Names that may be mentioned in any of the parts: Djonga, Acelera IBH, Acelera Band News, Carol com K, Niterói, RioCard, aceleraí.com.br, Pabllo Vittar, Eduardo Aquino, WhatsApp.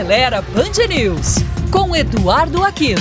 Acelera Band News, com Eduardo Aquino.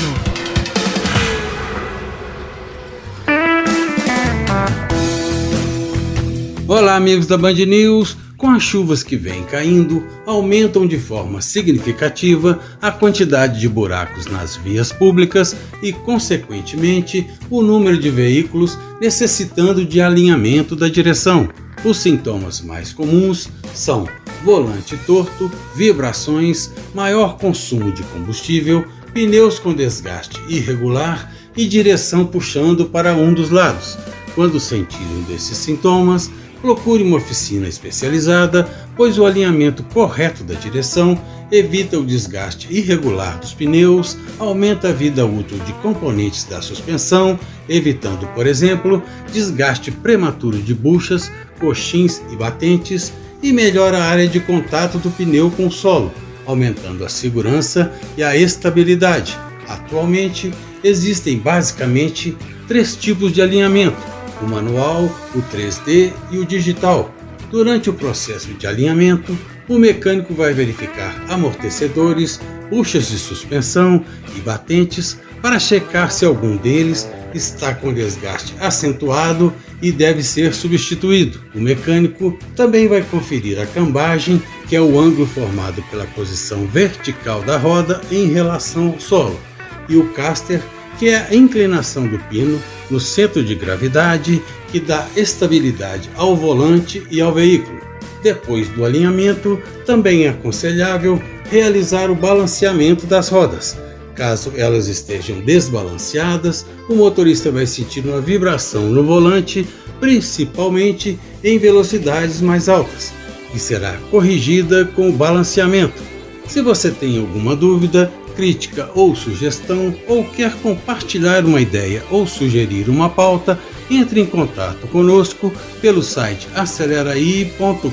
Olá, amigos da Band News. Com as chuvas que vêm caindo, aumentam de forma significativa a quantidade de buracos nas vias públicas e, consequentemente, o número de veículos necessitando de alinhamento da direção. Os sintomas mais comuns são volante torto, vibrações, maior consumo de combustível, pneus com desgaste irregular e direção puxando para um dos lados. Quando sentir um desses sintomas, procure uma oficina especializada, pois o alinhamento correto da direção evita o desgaste irregular dos pneus, aumenta a vida útil de componentes da suspensão, evitando, por exemplo, desgaste prematuro de buchas, coxins e batentes, e melhora a área de contato do pneu com o solo, aumentando a segurança e a estabilidade. Atualmente, existem basicamente três tipos de alinhamento: o manual, o 3D e o digital. Durante o processo de alinhamento, o mecânico vai verificar amortecedores, buchas de suspensão e batentes para checar se algum deles está com desgaste acentuado e deve ser substituído. O mecânico também vai conferir a cambagem, que é o ângulo formado pela posição vertical da roda em relação ao solo, e o caster, que é a inclinação do pino no centro de gravidade, que dá estabilidade ao volante e ao veículo. Depois do alinhamento, também é aconselhável realizar o balanceamento das rodas. Caso elas estejam desbalanceadas, o motorista vai sentir uma vibração no volante, principalmente em velocidades mais altas, que será corrigida com o balanceamento. Se você tem alguma dúvida, crítica ou sugestão, ou quer compartilhar uma ideia ou sugerir uma pauta, entre em contato conosco pelo site aceleraí.com.br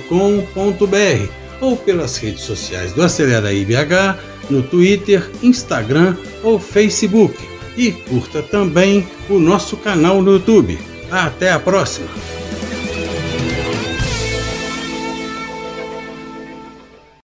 ou pelas redes sociais do Acelera IBH, no Twitter, Instagram ou Facebook. E curta também o nosso canal no YouTube. Até a próxima!